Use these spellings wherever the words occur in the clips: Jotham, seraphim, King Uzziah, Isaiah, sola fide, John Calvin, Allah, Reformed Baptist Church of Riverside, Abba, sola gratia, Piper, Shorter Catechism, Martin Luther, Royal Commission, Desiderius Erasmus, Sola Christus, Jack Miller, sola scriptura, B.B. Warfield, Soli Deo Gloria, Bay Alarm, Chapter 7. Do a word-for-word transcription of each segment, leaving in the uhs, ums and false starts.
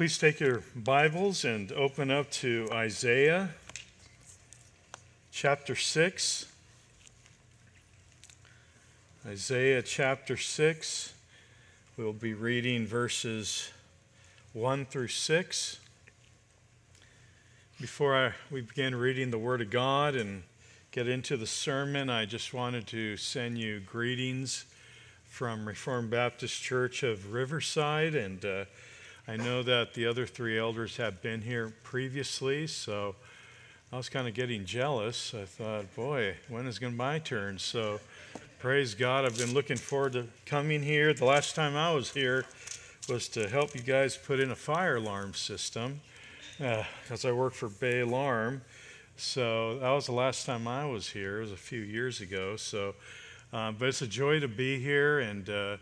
Please take your Bibles and open up to Isaiah chapter six. Isaiah chapter six. We'll be reading verses one through six. Before I, we begin reading the Word of God and get into the sermon, I just wanted to send you greetings from Reformed Baptist Church of Riverside. And uh, I know that the other three elders have been here previously, so I was kind of getting jealous. I thought, boy, when is going to be my turn? So praise God. I've been looking forward to coming here. The last time I was here was to help you guys put in a fire alarm system, because uh, I work for Bay Alarm. So that was the last time I was here. It was a few years ago. So, uh, but it's a joy to be here and uh,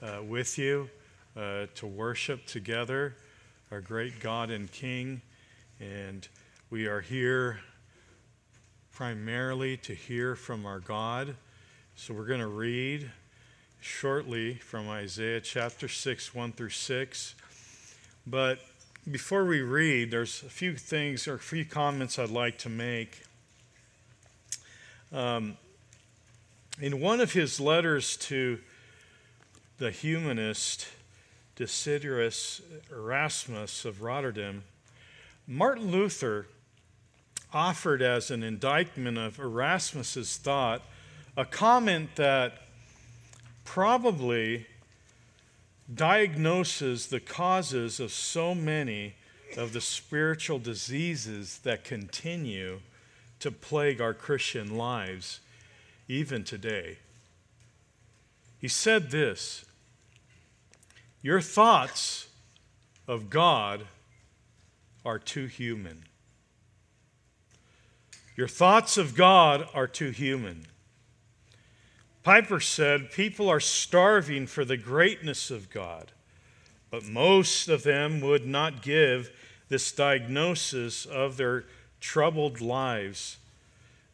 uh, with you uh, to worship together our great God and King. And we are here primarily to hear from our God. So we're going to read shortly from Isaiah chapter six, one through six. But before we read, there's a few things or a few comments I'd like to make. Um, in one of his letters to the humanist Desiderius Erasmus of Rotterdam, Martin Luther offered as an indictment of Erasmus's thought a comment that probably diagnoses the causes of so many of the spiritual diseases that continue to plague our Christian lives even today. He said this: "Your thoughts of God are too human. Your thoughts of God are too human." Piper said, "People are starving for the greatness of God, but most of them would not give this diagnosis of their troubled lives.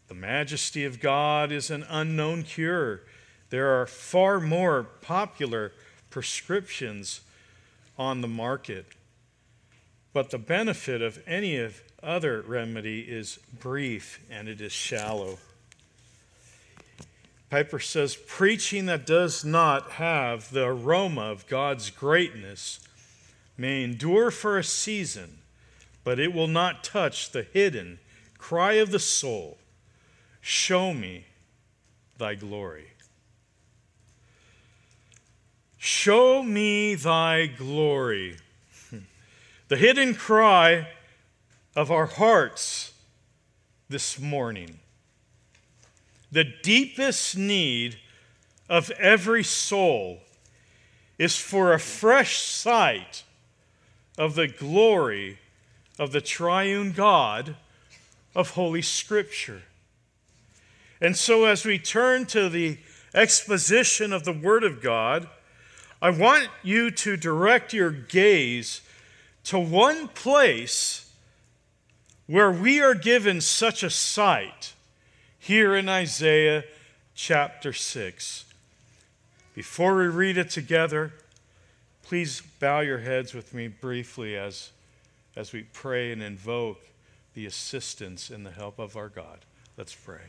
The majesty of God is an unknown cure. There are far more popular prescriptions on the market, but the benefit of any other remedy is brief and it is shallow." Piper says, "Preaching that does not have the aroma of God's greatness may endure for a season, but it will not touch the hidden cry of the soul, 'Show me thy glory.' Show me thy glory." The hidden cry of our hearts this morning. The deepest need of every soul is for a fresh sight of the glory of the triune God of Holy Scripture. And so as we turn to the exposition of the Word of God, I want you to direct your gaze to one place where we are given such a sight here in Isaiah chapter six. Before we read it together, please bow your heads with me briefly as, as we pray and invoke the assistance and the help of our God. Let's pray.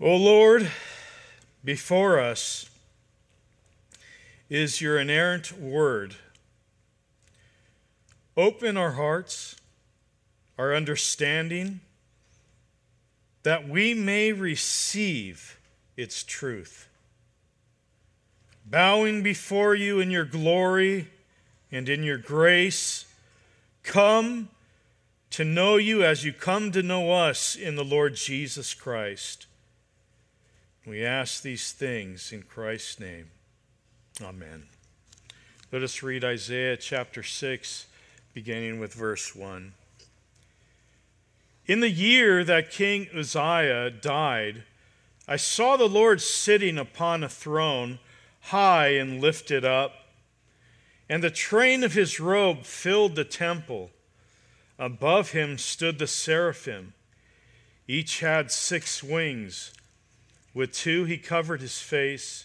O Lord, before us is your inerrant word. Open our hearts, our understanding, that we may receive its truth. Bowing before you in your glory and in your grace, come to know you as you come to know us in the Lord Jesus Christ. We ask these things in Christ's name. Amen. Let us read Isaiah chapter six, beginning with verse one. "In the year that King Uzziah died, I saw the Lord sitting upon a throne, high and lifted up, and the train of his robe filled the temple. Above him stood the seraphim. Each had six wings. With two he covered his face,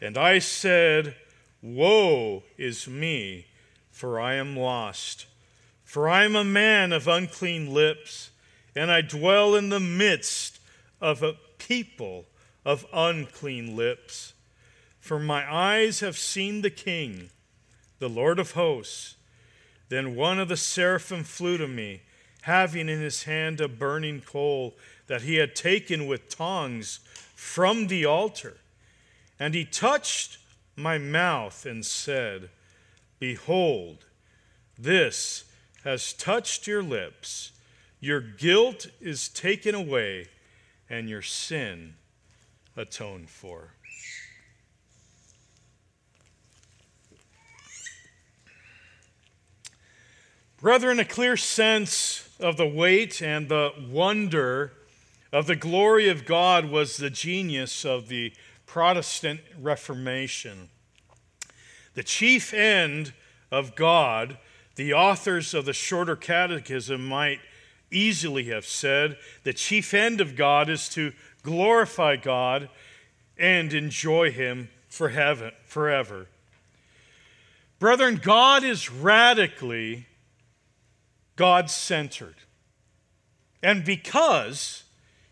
And I said, Woe is me, for I am lost. For I am a man of unclean lips, and I dwell in the midst of a people of unclean lips. For my eyes have seen the King, the Lord of hosts. Then one of the seraphim flew to me, having in his hand a burning coal that he had taken with tongs from the altar. And he touched my mouth and said, Behold, this has touched your lips. Your guilt is taken away, and your sin atoned for. Brethren, a clear sense of the weight and the wonder of the glory of God was the genius of the Protestant Reformation. The chief end of God, the authors of the Shorter Catechism might easily have said, the chief end of God is to glorify God and enjoy him for heaven, forever. Brethren, God is radically God-centered. And because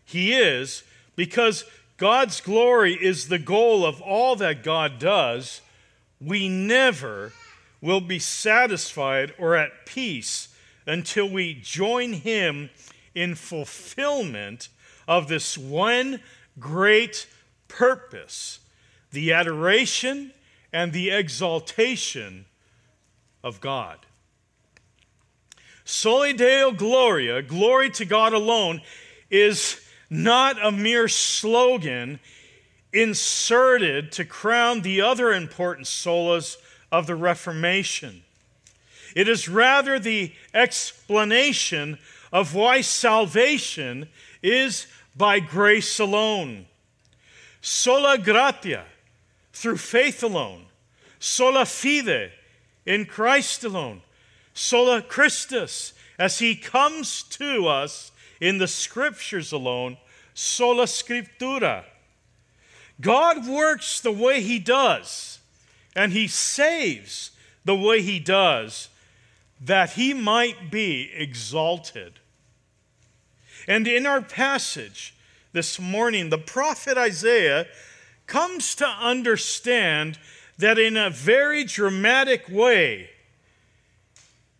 he is, because God's glory is the goal of all that God does, we never will be satisfied or at peace until we join him in fulfillment of this one great purpose, the adoration and the exaltation of God. Soli Deo Gloria, glory to God alone, is not a mere slogan inserted to crown the other important solas of the Reformation. It is rather the explanation of why salvation is by grace alone. Sola gratia, through faith alone. Sola fide, in Christ alone. Sola Christus, as he comes to us in the Scriptures alone, sola scriptura. God works the way he does, and he saves the way he does, that he might be exalted. And in our passage this morning, the prophet Isaiah comes to understand that in a very dramatic way.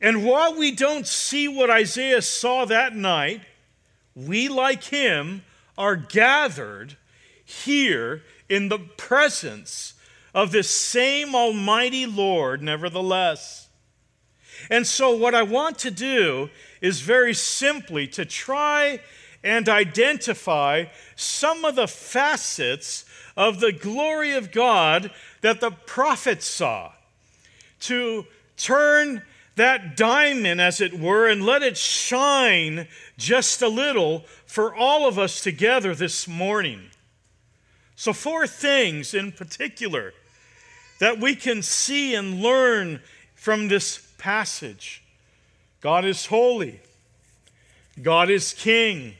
And while we don't see what Isaiah saw that night, we, like him, are gathered here in the presence of this same almighty Lord, nevertheless. And so what I want to do is very simply to try and identify some of the facets of the glory of God that the prophets saw, to turn that diamond, as it were, and let it shine just a little for all of us together this morning. So four things in particular that we can see and learn from this passage. God is holy. God is king.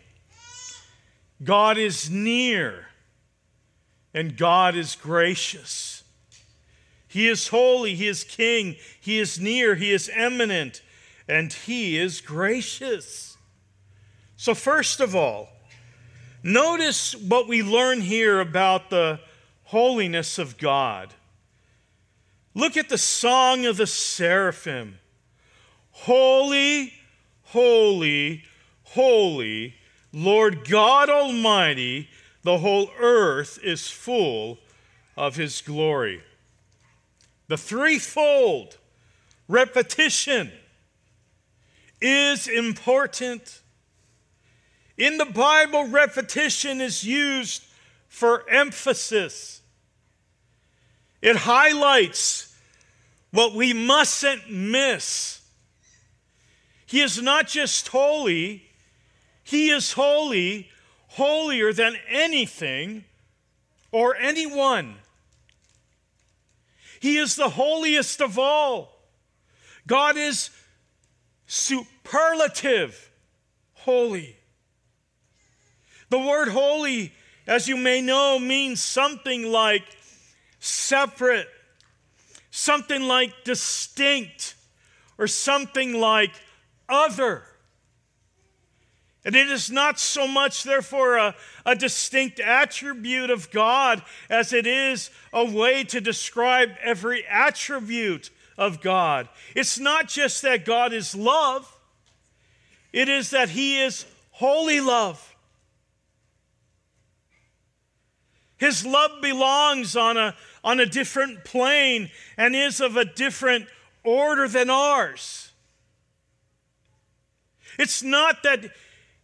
God is near. And God is gracious. He is holy, he is king, he is near, he is eminent, and he is gracious. So first of all, notice what we learn here about the holiness of God. Look at the song of the seraphim. Holy, holy, holy, Lord God Almighty, the whole earth is full of his glory. The threefold repetition is important. In the Bible, repetition is used for emphasis. It highlights what we mustn't miss. He is not just holy, he is holy, holier than anything or anyone. He is the holiest of all. God is superlative holy. The word holy, as you may know, means something like separate, something like distinct, or something like other. And it is not so much, therefore, a, a distinct attribute of God as it is a way to describe every attribute of God. It's not just that God is love. It is that he is holy love. His love belongs on a, on a different plane and is of a different order than ours. It's not that...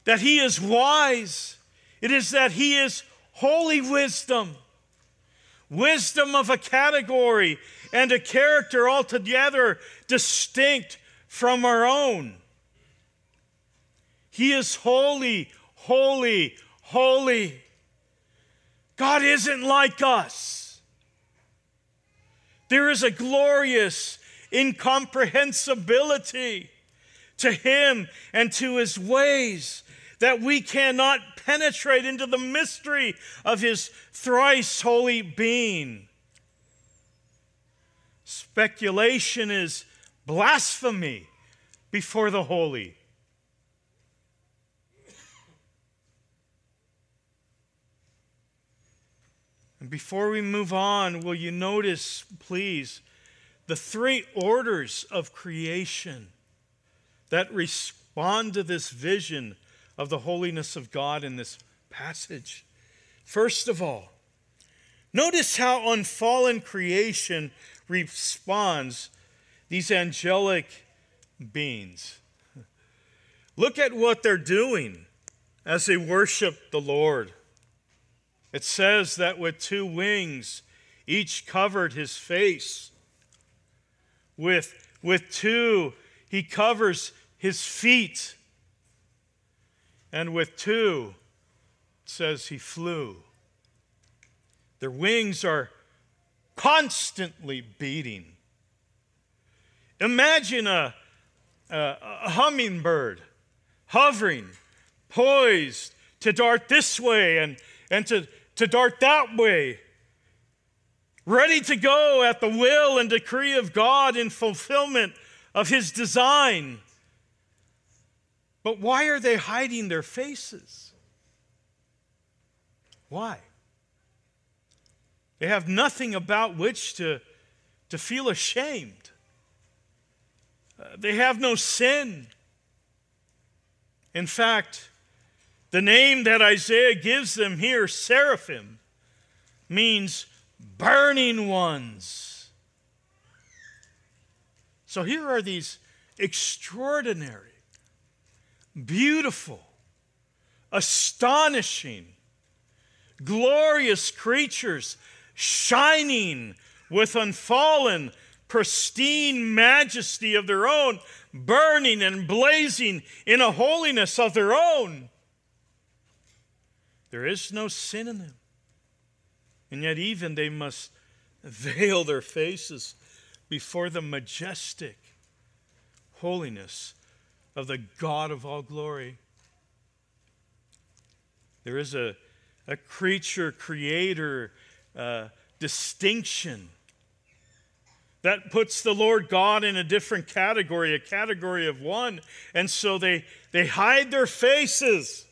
that he is wise, it is that he is holy wisdom, wisdom of a category and a character altogether distinct from our own. He is holy, holy, holy. God isn't like us. There is a glorious incomprehensibility to him and to his ways, that we cannot penetrate into the mystery of his thrice holy being. Speculation is blasphemy before the holy. And before we move on, will you notice, please, the three orders of creation that respond to this vision of the holiness of God in this passage. First of all, notice how unfallen creation responds these angelic beings. Look at what they're doing as they worship the Lord. It says that with two wings, each covered his face. With, with two, he covers his feet. And with two, it says he flew. Their wings are constantly beating. Imagine a, a, a hummingbird hovering, poised to dart this way and, and to, to dart that way, ready to go at the will and decree of God in fulfillment of his design. But why are they hiding their faces? Why? They have nothing about which to, to feel ashamed. Uh, they have no sin. In fact, the name that Isaiah gives them here, seraphim, means burning ones. So here are these extraordinary, beautiful, astonishing, glorious creatures shining with unfallen, pristine majesty of their own, burning and blazing in a holiness of their own. There is no sin in them. And yet even they must veil their faces before the majestic holiness of the God of all glory. There is a, a creature, creator uh, distinction that puts the Lord God in a different category, a category of one. And so they, they hide their faces.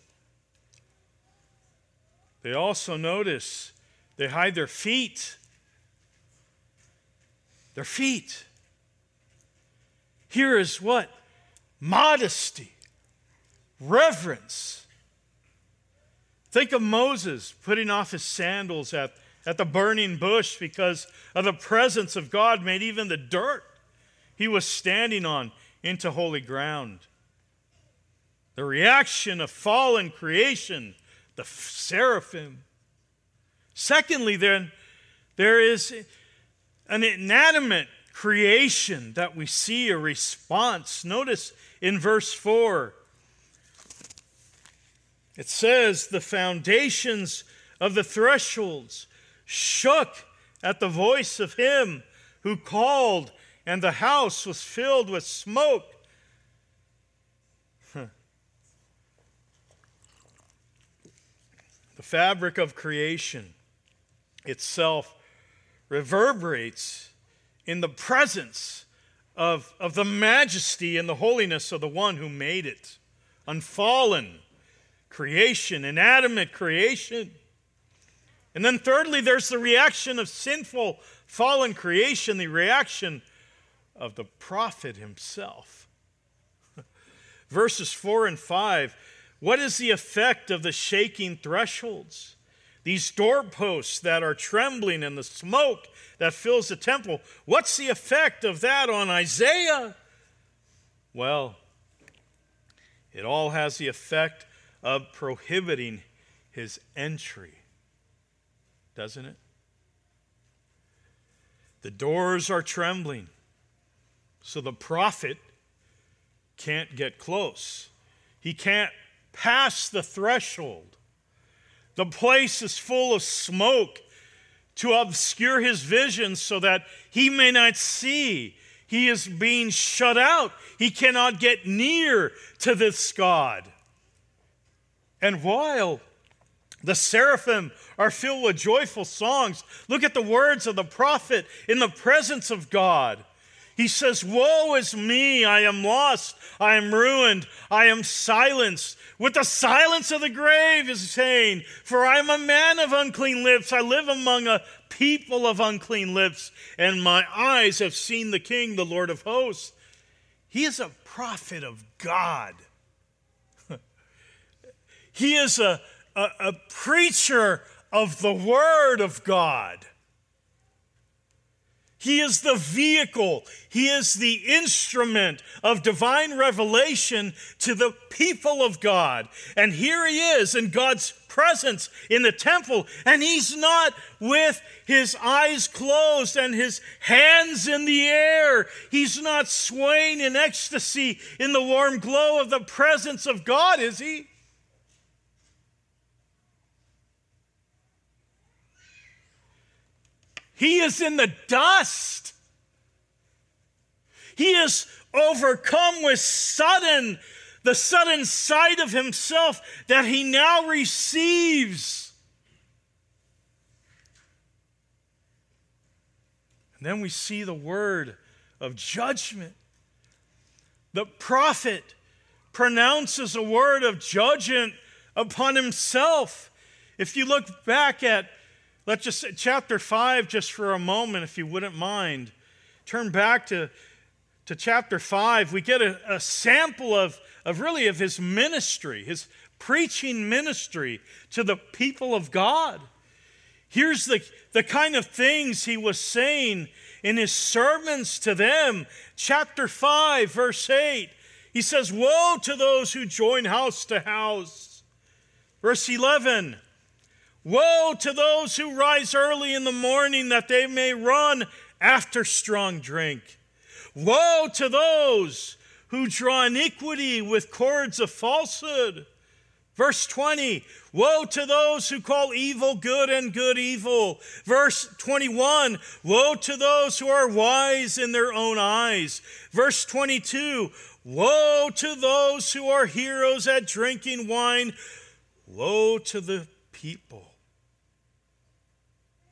They also notice they hide their feet. Their feet. Here is what? Modesty, reverence. Think of Moses putting off his sandals at, at the burning bush because of the presence of God made even the dirt he was standing on into holy ground. The reaction of fallen creation, the seraphim. Secondly, then, there is an inanimate creation that we see a response. Notice in verse four, it says, the foundations of the thresholds shook at the voice of him who called, and the house was filled with smoke. Huh. The fabric of creation itself reverberates in the presence of, of the majesty and the holiness of the one who made it. Unfallen creation, inanimate creation. And then thirdly, there's the reaction of sinful, fallen creation, the reaction of the prophet himself. Verses four and five, what is the effect of the shaking thresholds? These doorposts that are trembling and the smoke that fills the temple, what's the effect of that on Isaiah? Well, it all has the effect of prohibiting his entry, doesn't it? The doors are trembling, so the prophet can't get close. He can't pass the threshold. The place is full of smoke to obscure his vision so that he may not see. He is being shut out. He cannot get near to this God. And while the seraphim are filled with joyful songs, look at the words of the prophet in the presence of God. He says, woe is me, I am lost, I am ruined, I am silenced. With the silence of the grave is saying, for I am a man of unclean lips, I live among a people of unclean lips, and my eyes have seen the King, the Lord of hosts. He is a prophet of God. He is a, a, a preacher of the word of God. He is the vehicle, he is the instrument of divine revelation to the people of God. And here he is in God's presence in the temple, and he's not with his eyes closed and his hands in the air. He's not swaying in ecstasy in the warm glow of the presence of God, is he? He is in the dust. He is overcome with sudden, the sudden sight of himself that he now receives. And then we see the word of judgment. The prophet pronounces a word of judgment upon himself. If you look back at Let's just, chapter five, just for a moment, if you wouldn't mind. Turn back to, to chapter five. We get a, a sample of, of really of his ministry, his preaching ministry to the people of God. Here's the, the kind of things he was saying in his sermons to them. Chapter five, verse eight, he says, woe to those who join house to house. Verse eleven, woe to those who rise early in the morning that they may run after strong drink. Woe to those who draw iniquity with cords of falsehood. Verse twenty, woe to those who call evil good and good evil. Verse twenty-one, woe to those who are wise in their own eyes. Verse twenty-two, woe to those who are heroes at drinking wine. Woe to the people.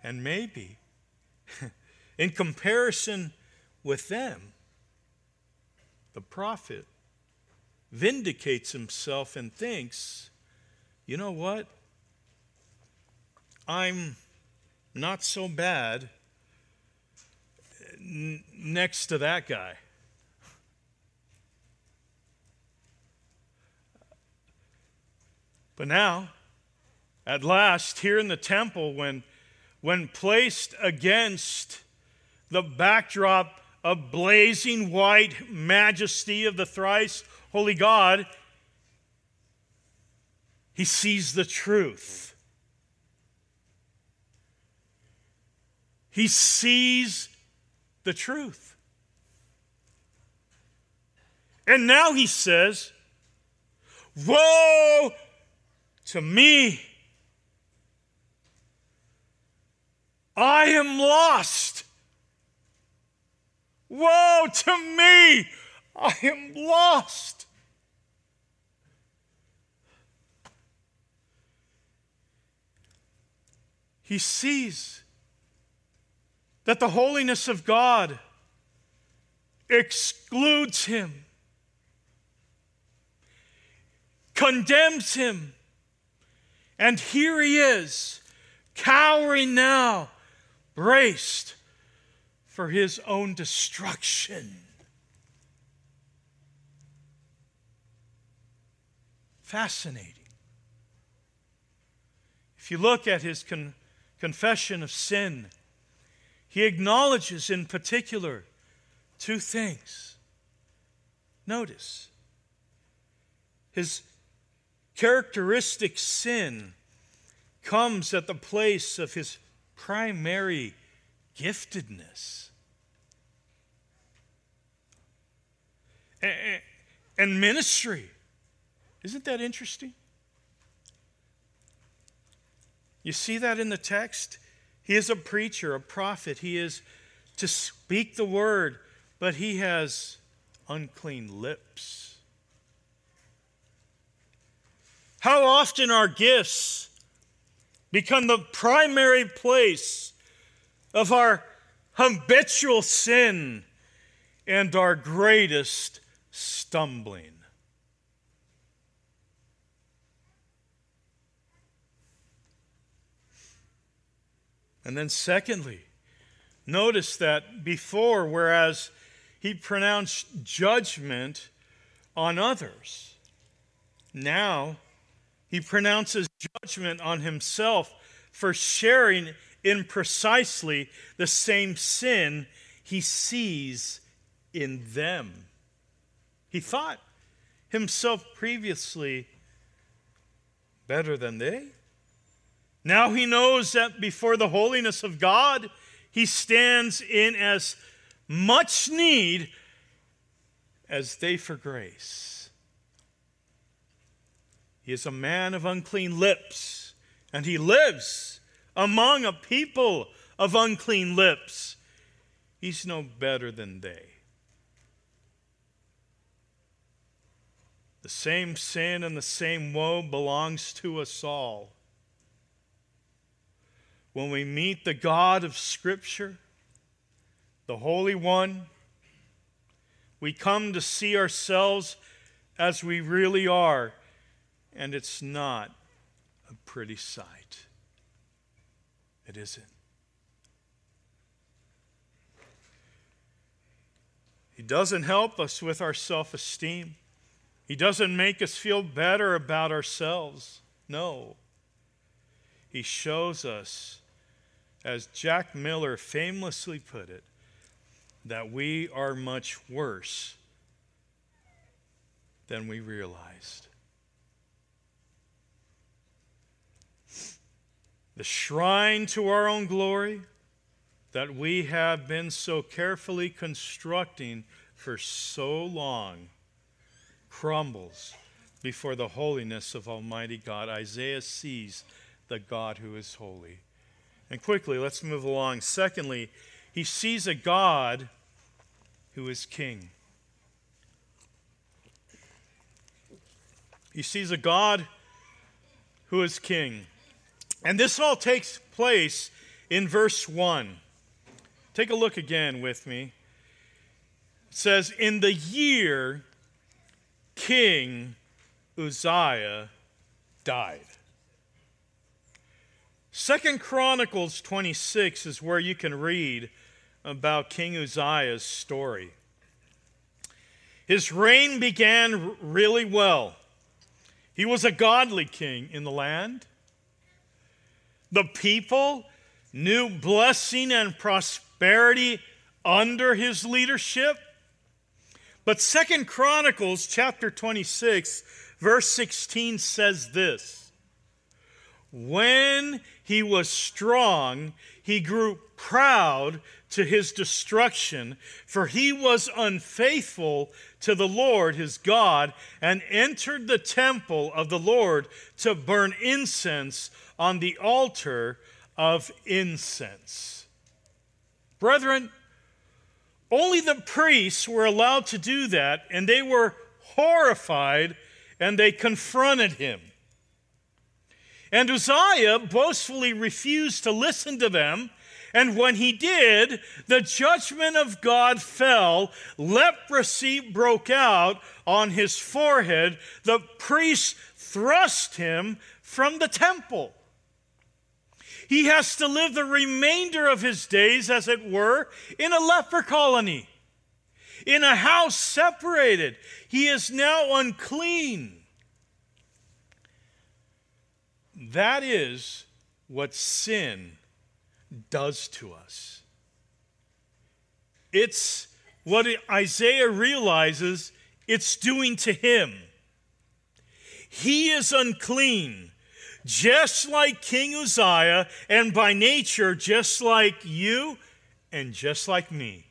And maybe, in comparison with them, the prophet vindicates himself and thinks, you know what? I'm not so bad n- next to that guy. But now, at last, here in the temple, when When placed against the backdrop of blazing white majesty of the thrice holy God, he sees the truth. He sees the truth. And now he says, woe to me. I am lost. Woe to me. I am lost. He sees that the holiness of God excludes him, condemns him, and here he is, cowering now, braced for his own destruction. Fascinating. If you look at his con- confession of sin, he acknowledges in particular two things. Notice his characteristic sin comes at the place of his primary giftedness. And ministry. Isn't that interesting? You see that in the text? He is a preacher, a prophet. He is to speak the word, but he has unclean lips. How often our gifts become the primary place of our habitual sin and our greatest stumbling. And then secondly, notice that before, whereas he pronounced judgment on others, now he pronounces judgment on himself for sharing in precisely the same sin he sees in them. He thought himself previously better than they. Now he knows that before the holiness of God, he stands in as much need as they for grace. He is a man of unclean lips, and he lives among a people of unclean lips. He's no better than they. The same sin and the same woe belongs to us all. When we meet the God of Scripture, the Holy One, we come to see ourselves as we really are, and it's not a pretty sight. It isn't. He doesn't help us with our self-esteem. He doesn't make us feel better about ourselves. No. He shows us, as Jack Miller famously put it, that we are much worse than we realized. The shrine to our own glory that we have been so carefully constructing for so long crumbles before the holiness of Almighty God. Isaiah sees the God who is holy. And quickly, let's move along. Secondly, he sees a God who is king. He sees a God who is king. And this all takes place in verse one. Take a look again with me. It says, in the year King Uzziah died. Second Chronicles twenty-six is where you can read about King Uzziah's story. His reign began really well. He was a godly king in the land. The people knew blessing and prosperity under his leadership. But Second Chronicles chapter twenty-six, verse sixteen says this, When he was strong, he grew proud to his destruction, for he was unfaithful to the Lord his God and entered the temple of the Lord to burn incense on the altar of incense. Brethren, only the priests were allowed to do that, and they were horrified, and they confronted him. And Uzziah boastfully refused to listen to them, and when he did, the judgment of God fell. Leprosy broke out on his forehead. The priest thrust him from the temple. He has to live the remainder of his days, as it were, in a leper colony, in a house separated. He is now unclean. That is what sin does to us. It's what Isaiah realizes it's doing to him. He is unclean, just like King Uzziah, and by nature, just like you and just like me.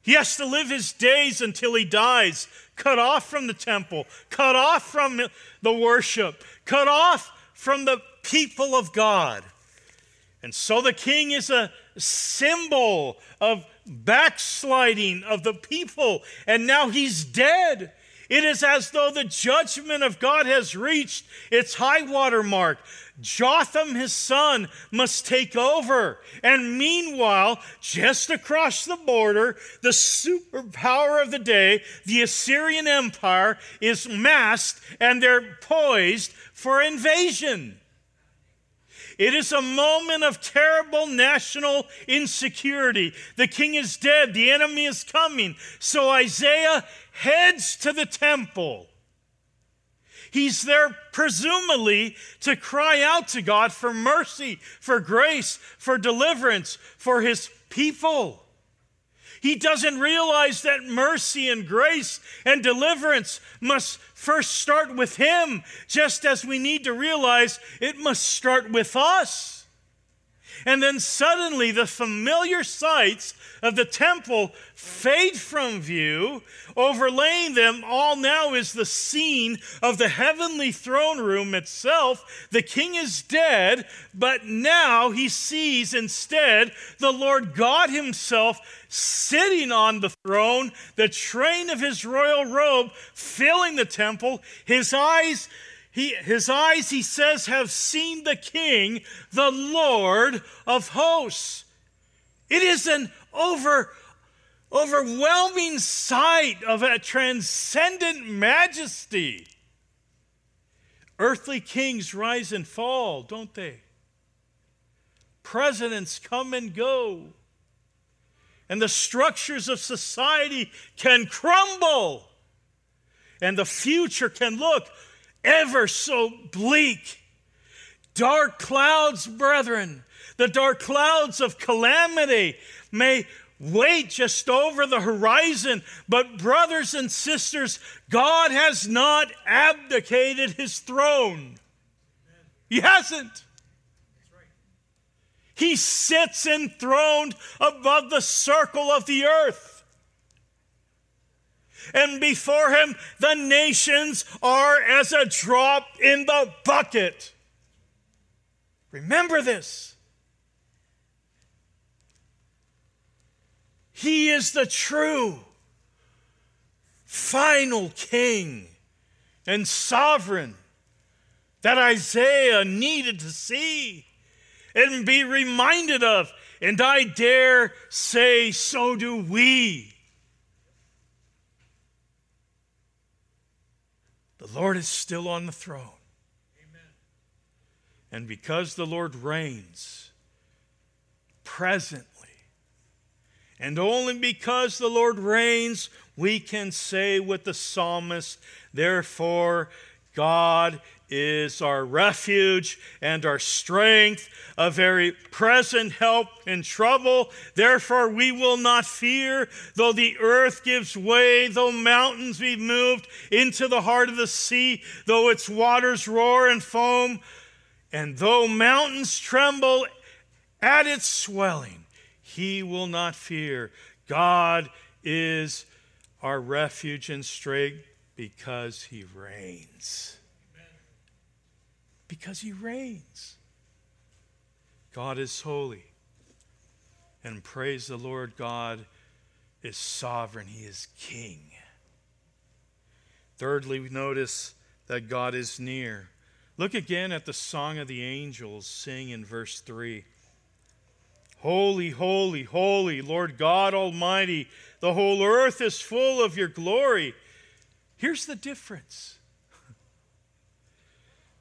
He has to live his days until he dies, cut off from the temple, cut off from the worship, cut off from the people of God. And so the king is a symbol of backsliding of the people, and now he's dead. It is as though the judgment of God has reached its high water mark. Jotham, his son, must take over. And meanwhile, just across the border, the superpower of the day, the Assyrian Empire, is massed, and they're poised for invasion. It is a moment of terrible national insecurity. The king is dead. The enemy is coming. So Isaiah heads to the temple. He's there presumably to cry out to God for mercy, for grace, for deliverance, for his people. He doesn't realize that mercy and grace and deliverance must first start with him, just as we need to realize it must start with us. And then suddenly the familiar sights of the temple fade from view. Overlaying them all now is the scene of the heavenly throne room itself. The king is dead, but now he sees instead the Lord God himself sitting on the throne, the train of his royal robe filling the temple. His eyes, he, his eyes, he says, have seen the King, the Lord of hosts. It is an over, overwhelming sight of a transcendent majesty. Earthly kings rise and fall, don't they? Presidents come and go. And the structures of society can crumble, and the future can look ever so bleak. Dark clouds, brethren, the dark clouds of calamity may wait just over the horizon, but brothers and sisters, God has not abdicated his throne. Amen. He hasn't. He sits enthroned above the circle of the earth. And before him, the nations are as a drop in the bucket. Remember this. He is the true, final king and sovereign that Isaiah needed to see and be reminded of. And I dare say, so do we. The Lord is still on the throne. Amen. And because the Lord reigns presently, and only because the Lord reigns, we can say with the psalmist, therefore God is our refuge and our strength, a very present help in trouble. Therefore we will not fear, though the earth gives way, though mountains be moved into the heart of the sea, though its waters roar and foam, and though mountains tremble at its swelling, he will not fear. God is our refuge and strength because he reigns. Because he reigns. God is holy. And praise the Lord, God is sovereign. He is king. Thirdly, we notice that God is near. Look again at the song of the angels sing in verse three. Holy, holy, holy, Lord God Almighty, the whole earth is full of your glory. Here's the difference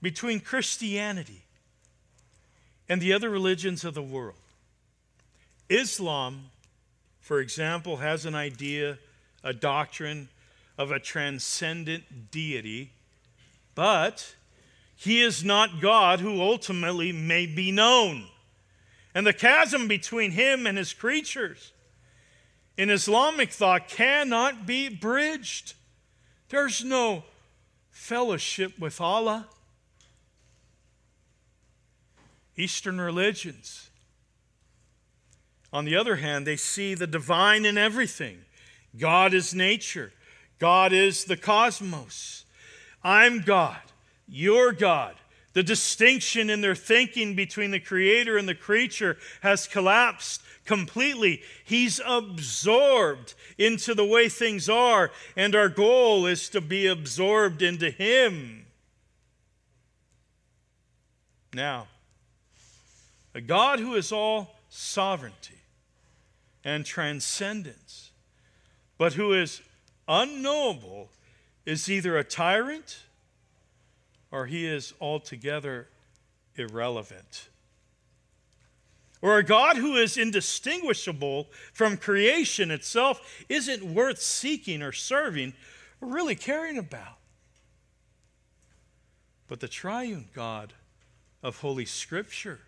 between Christianity and the other religions of the world. Islam, for example, has an idea, a doctrine of a transcendent deity, but he is not God who ultimately may be known. And the chasm between him and his creatures in Islamic thought cannot be bridged. There's no fellowship with Allah. Eastern religions, on the other hand, they see the divine in everything. God is nature. God is the cosmos. I'm God. You're God. The distinction in their thinking between the creator and the creature has collapsed completely. He's absorbed into the way things are, and our goal is to be absorbed into him. Now, a God who is all sovereignty and transcendence, but who is unknowable, is either a tyrant or he is altogether irrelevant. Or a God who is indistinguishable from creation itself isn't worth seeking or serving or really caring about. But the triune God of Holy Scripture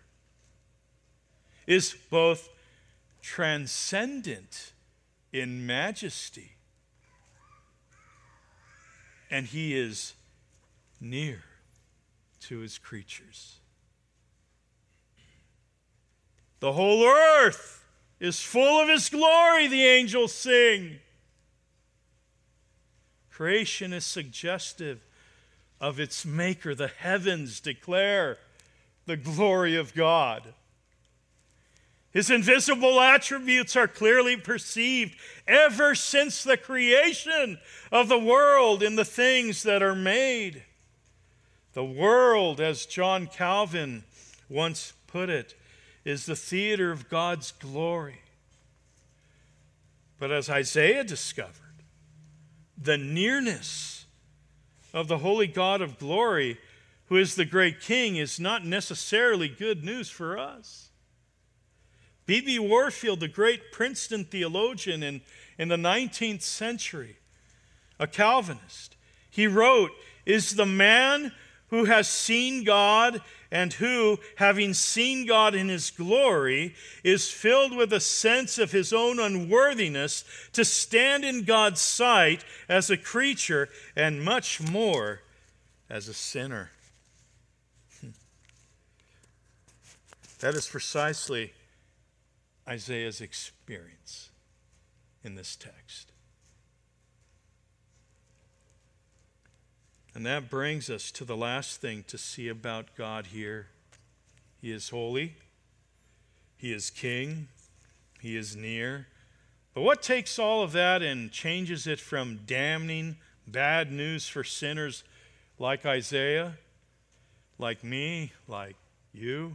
is both transcendent in majesty and he is near to his creatures. The whole earth is full of his glory, the angels sing. Creation is suggestive of its maker. The heavens declare the glory of God. His invisible attributes are clearly perceived ever since the creation of the world in the things that are made. The world, as John Calvin once put it, is the theater of God's glory. But as Isaiah discovered, the nearness of the holy God of glory, who is the great king, is not necessarily good news for us. B B Warfield, the great Princeton theologian in, in the nineteenth century, a Calvinist, he wrote, "Is the man who has seen God and who, having seen God in his glory, is filled with a sense of his own unworthiness to stand in God's sight as a creature and much more as a sinner." That is precisely Isaiah's experience in this text. And that brings us to the last thing to see about God here. He is holy. He is king. He is near. But what takes all of that and changes it from damning bad news for sinners like Isaiah, like me, like you,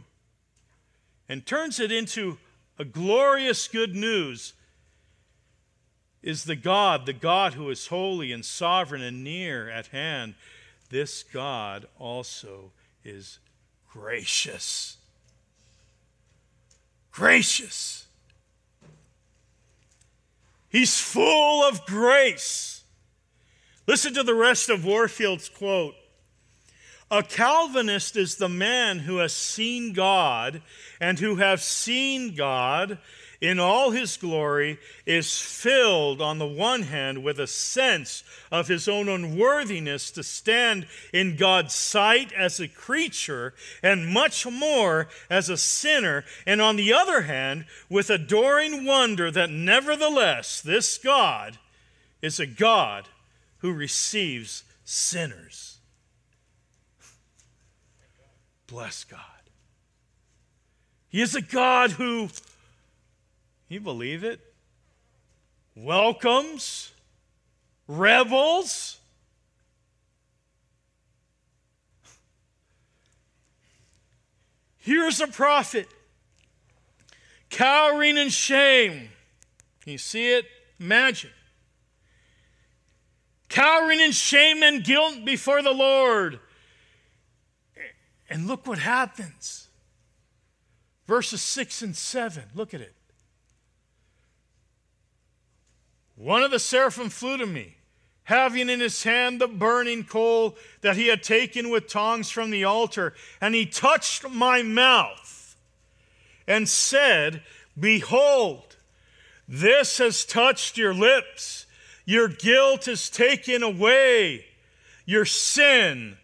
and turns it into a glorious good news is the God, the God who is holy and sovereign and near at hand. This God also is gracious. Gracious. He's full of grace. Listen to the rest of Warfield's quote. A Calvinist is the man who has seen God, and who has seen God in all his glory is filled on the one hand with a sense of his own unworthiness to stand in God's sight as a creature and much more as a sinner, and on the other hand with adoring wonder that nevertheless this God is a God who receives sinners. Bless God. He is a God who, you believe it, welcomes rebels. Here's a prophet cowering in shame. Can you see it? Imagine. Cowering in shame and guilt before the Lord. And look what happens. Verses six and seven, look at it. One of the seraphim flew to me, having in his hand the burning coal that he had taken with tongs from the altar, and he touched my mouth and said, "Behold, this has touched your lips. Your guilt is taken away. Your sin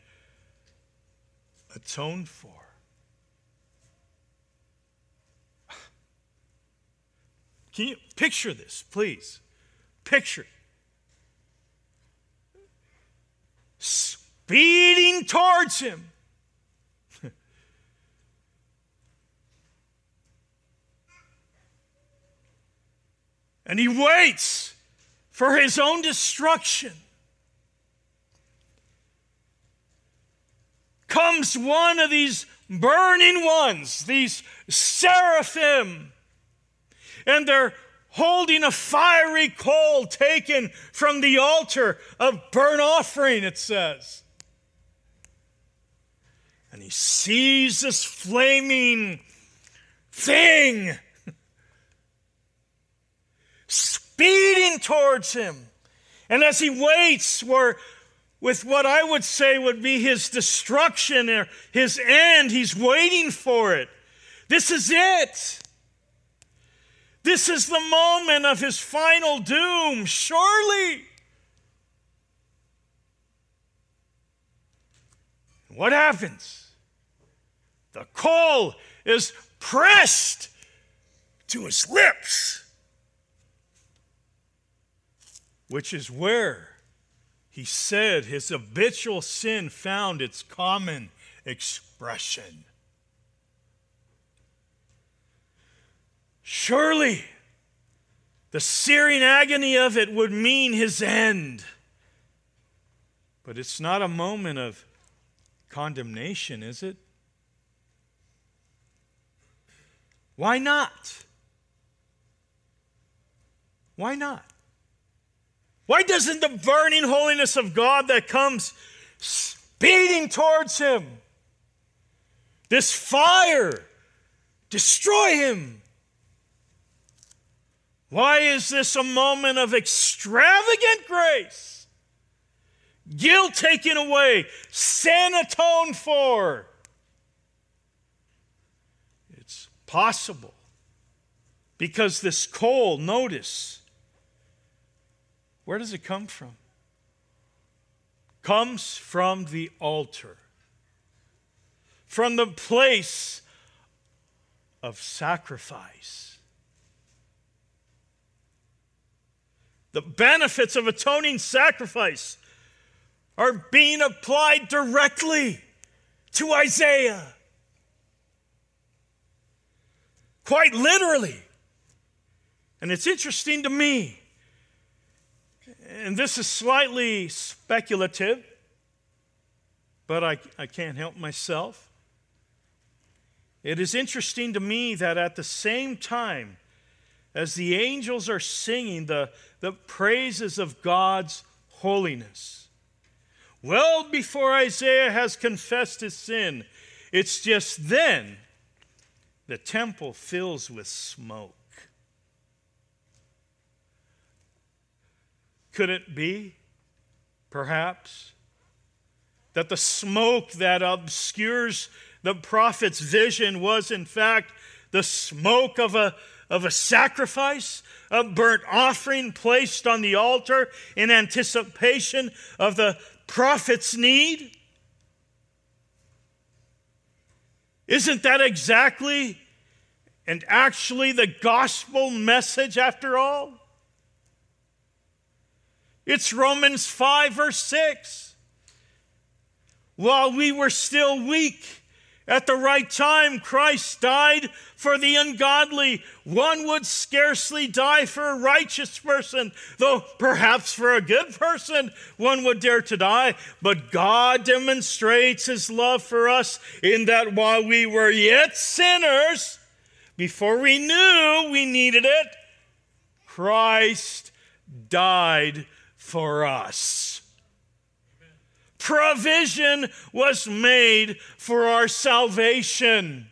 atoned for." Can you picture this, please? Picture it. Speeding towards him. And he waits for his own destruction. Comes one of these burning ones, these seraphim, and they're holding a fiery coal taken from the altar of burnt offering, it says. And he sees this flaming thing speeding towards him. And as he waits, we're with what I would say would be his destruction or his end. He's waiting for it. This is it. This is the moment of his final doom, surely. What happens? The coal is pressed to his lips, which is where he said his habitual sin found its common expression. Surely, the searing agony of it would mean his end. But it's not a moment of condemnation, is it? Why not? Why not? Why doesn't the burning holiness of God that comes speeding towards him, this fire, destroy him? Why is this a moment of extravagant grace? Guilt taken away, sin atoned for. It's possible because this coal, notice, where does it come from? Comes from the altar, from the place of sacrifice. The benefits of atoning sacrifice are being applied directly to Isaiah. Quite literally. And it's interesting to me, and this is slightly speculative, but I, I can't help myself. It is interesting to me that at the same time as the angels are singing the, the praises of God's holiness, well before Isaiah has confessed his sin, it's just then the temple fills with smoke. Could it be, perhaps, that the smoke that obscures the prophet's vision was, in fact, the smoke of a, of a sacrifice, a burnt offering placed on the altar in anticipation of the prophet's need? Isn't that exactly and actually the gospel message after all? It's Romans five, verse six. While we were still weak, at the right time, Christ died for the ungodly. One would scarcely die for a righteous person, though perhaps for a good person one would dare to die. But God demonstrates his love for us in that while we were yet sinners, before we knew we needed it, Christ died for us. Provision was made for our salvation.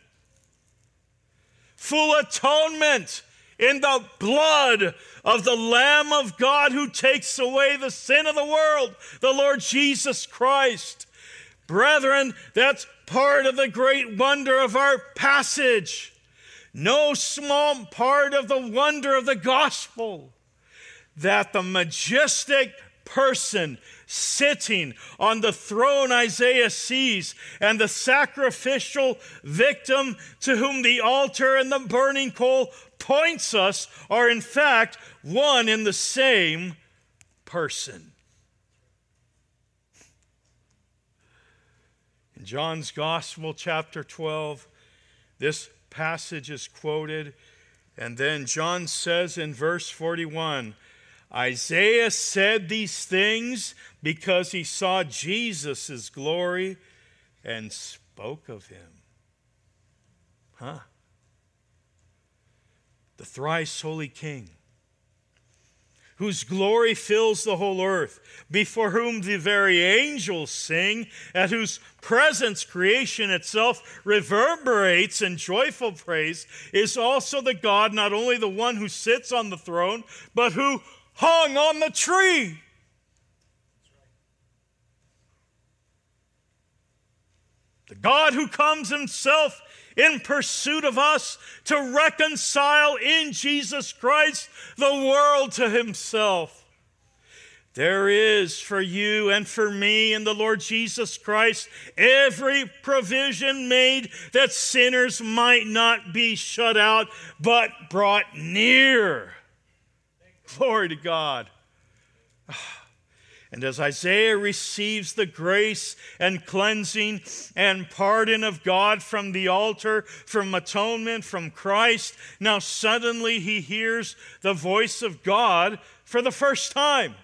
Full atonement in the blood of the Lamb of God who takes away the sin of the world, the Lord Jesus Christ. Brethren, that's part of the great wonder of our passage. No small part of the wonder of the gospel that the majestic person sitting on the throne Isaiah sees, and the sacrificial victim to whom the altar and the burning coal points us are in fact one in the same person. In John's Gospel, chapter twelve, this passage is quoted, and then John says in verse forty-one, Isaiah said these things because he saw Jesus' glory and spoke of him. Huh? The thrice holy King, whose glory fills the whole earth, before whom the very angels sing, at whose presence creation itself reverberates in joyful praise, is also the God, not only the one who sits on the throne, but who hung on the tree. The God who comes himself in pursuit of us to reconcile in Jesus Christ the world to himself. There is for you and for me in the Lord Jesus Christ every provision made that sinners might not be shut out but brought near. Glory to God. And as Isaiah receives the grace and cleansing and pardon of God from the altar, from atonement, from Christ, now suddenly he hears the voice of God for the first time.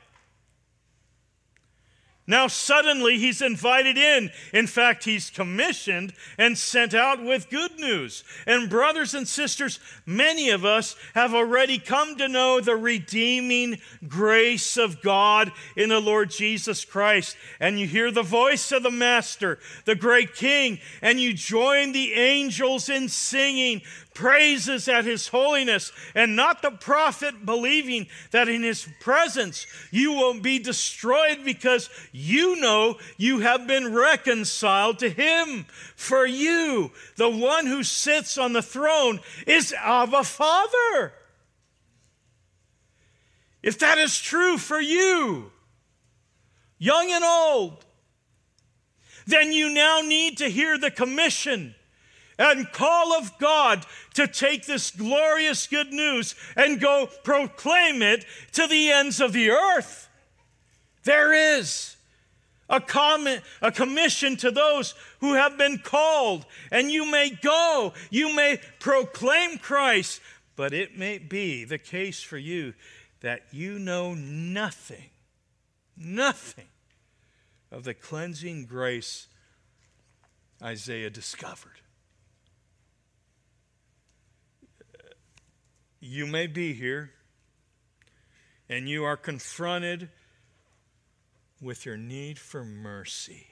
Now suddenly he's invited in. In fact, he's commissioned and sent out with good news. And brothers and sisters, many of us have already come to know the redeeming grace of God in the Lord Jesus Christ. And you hear the voice of the Master, the great King, and you join the angels in singing praises at his holiness, and not the prophet believing that in his presence you won't be destroyed because you know you have been reconciled to him. For you, the one who sits on the throne is Abba Father. If that is true for you, young and old, then you now need to hear the commission and call of God to take this glorious good news and go proclaim it to the ends of the earth. There is a, comm- a commission to those who have been called, and you may go, you may proclaim Christ, but it may be the case for you that you know nothing, nothing of the cleansing grace Isaiah discovered. You may be here and you are confronted with your need for mercy.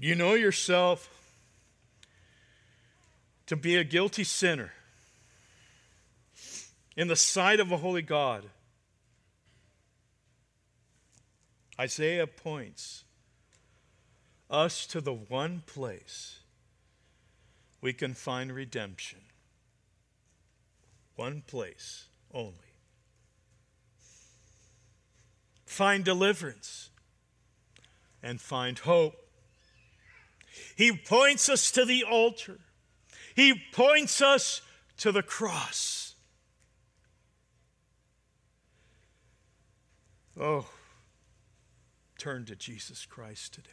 You know yourself to be a guilty sinner in the sight of a holy God. Isaiah points us to the one place we can find redemption. One place only. Find deliverance and find hope. He points us to the altar. He points us to the cross. Oh, turn to Jesus Christ today.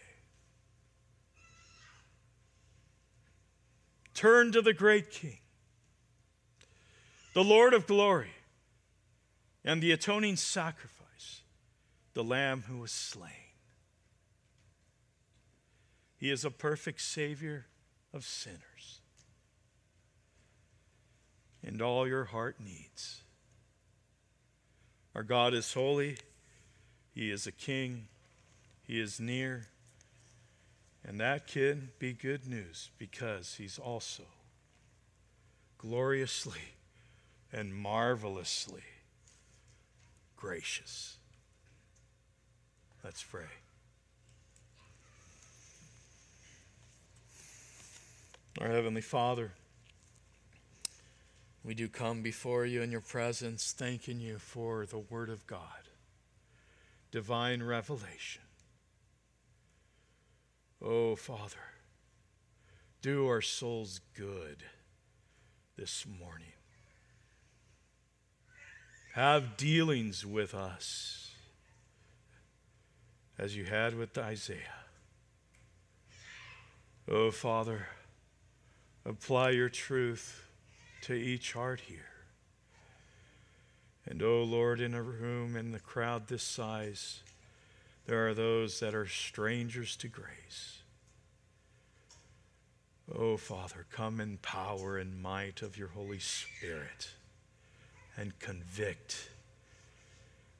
Turn to the great King, the Lord of glory, and the atoning sacrifice, the Lamb who was slain. He is a perfect Savior of sinners and all your heart needs. Our God is holy. He is a King. He is near. And that can be good news because he's also gloriously and marvelously gracious. Let's pray. Our Heavenly Father, we do come before you in your presence, thanking you for the Word of God, divine revelation. Oh, Father, do our souls good this morning. Have dealings with us as you had with Isaiah. Oh, Father, apply your truth to each heart here. And, oh, Lord, in a room, in the crowd this size, there are those that are strangers to grace. Oh, Father, come in power and might of your Holy Spirit and convict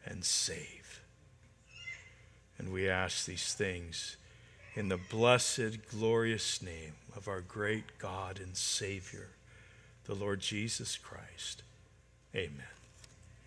and save. And we ask these things in the blessed, glorious name of our great God and Savior, the Lord Jesus Christ. Amen.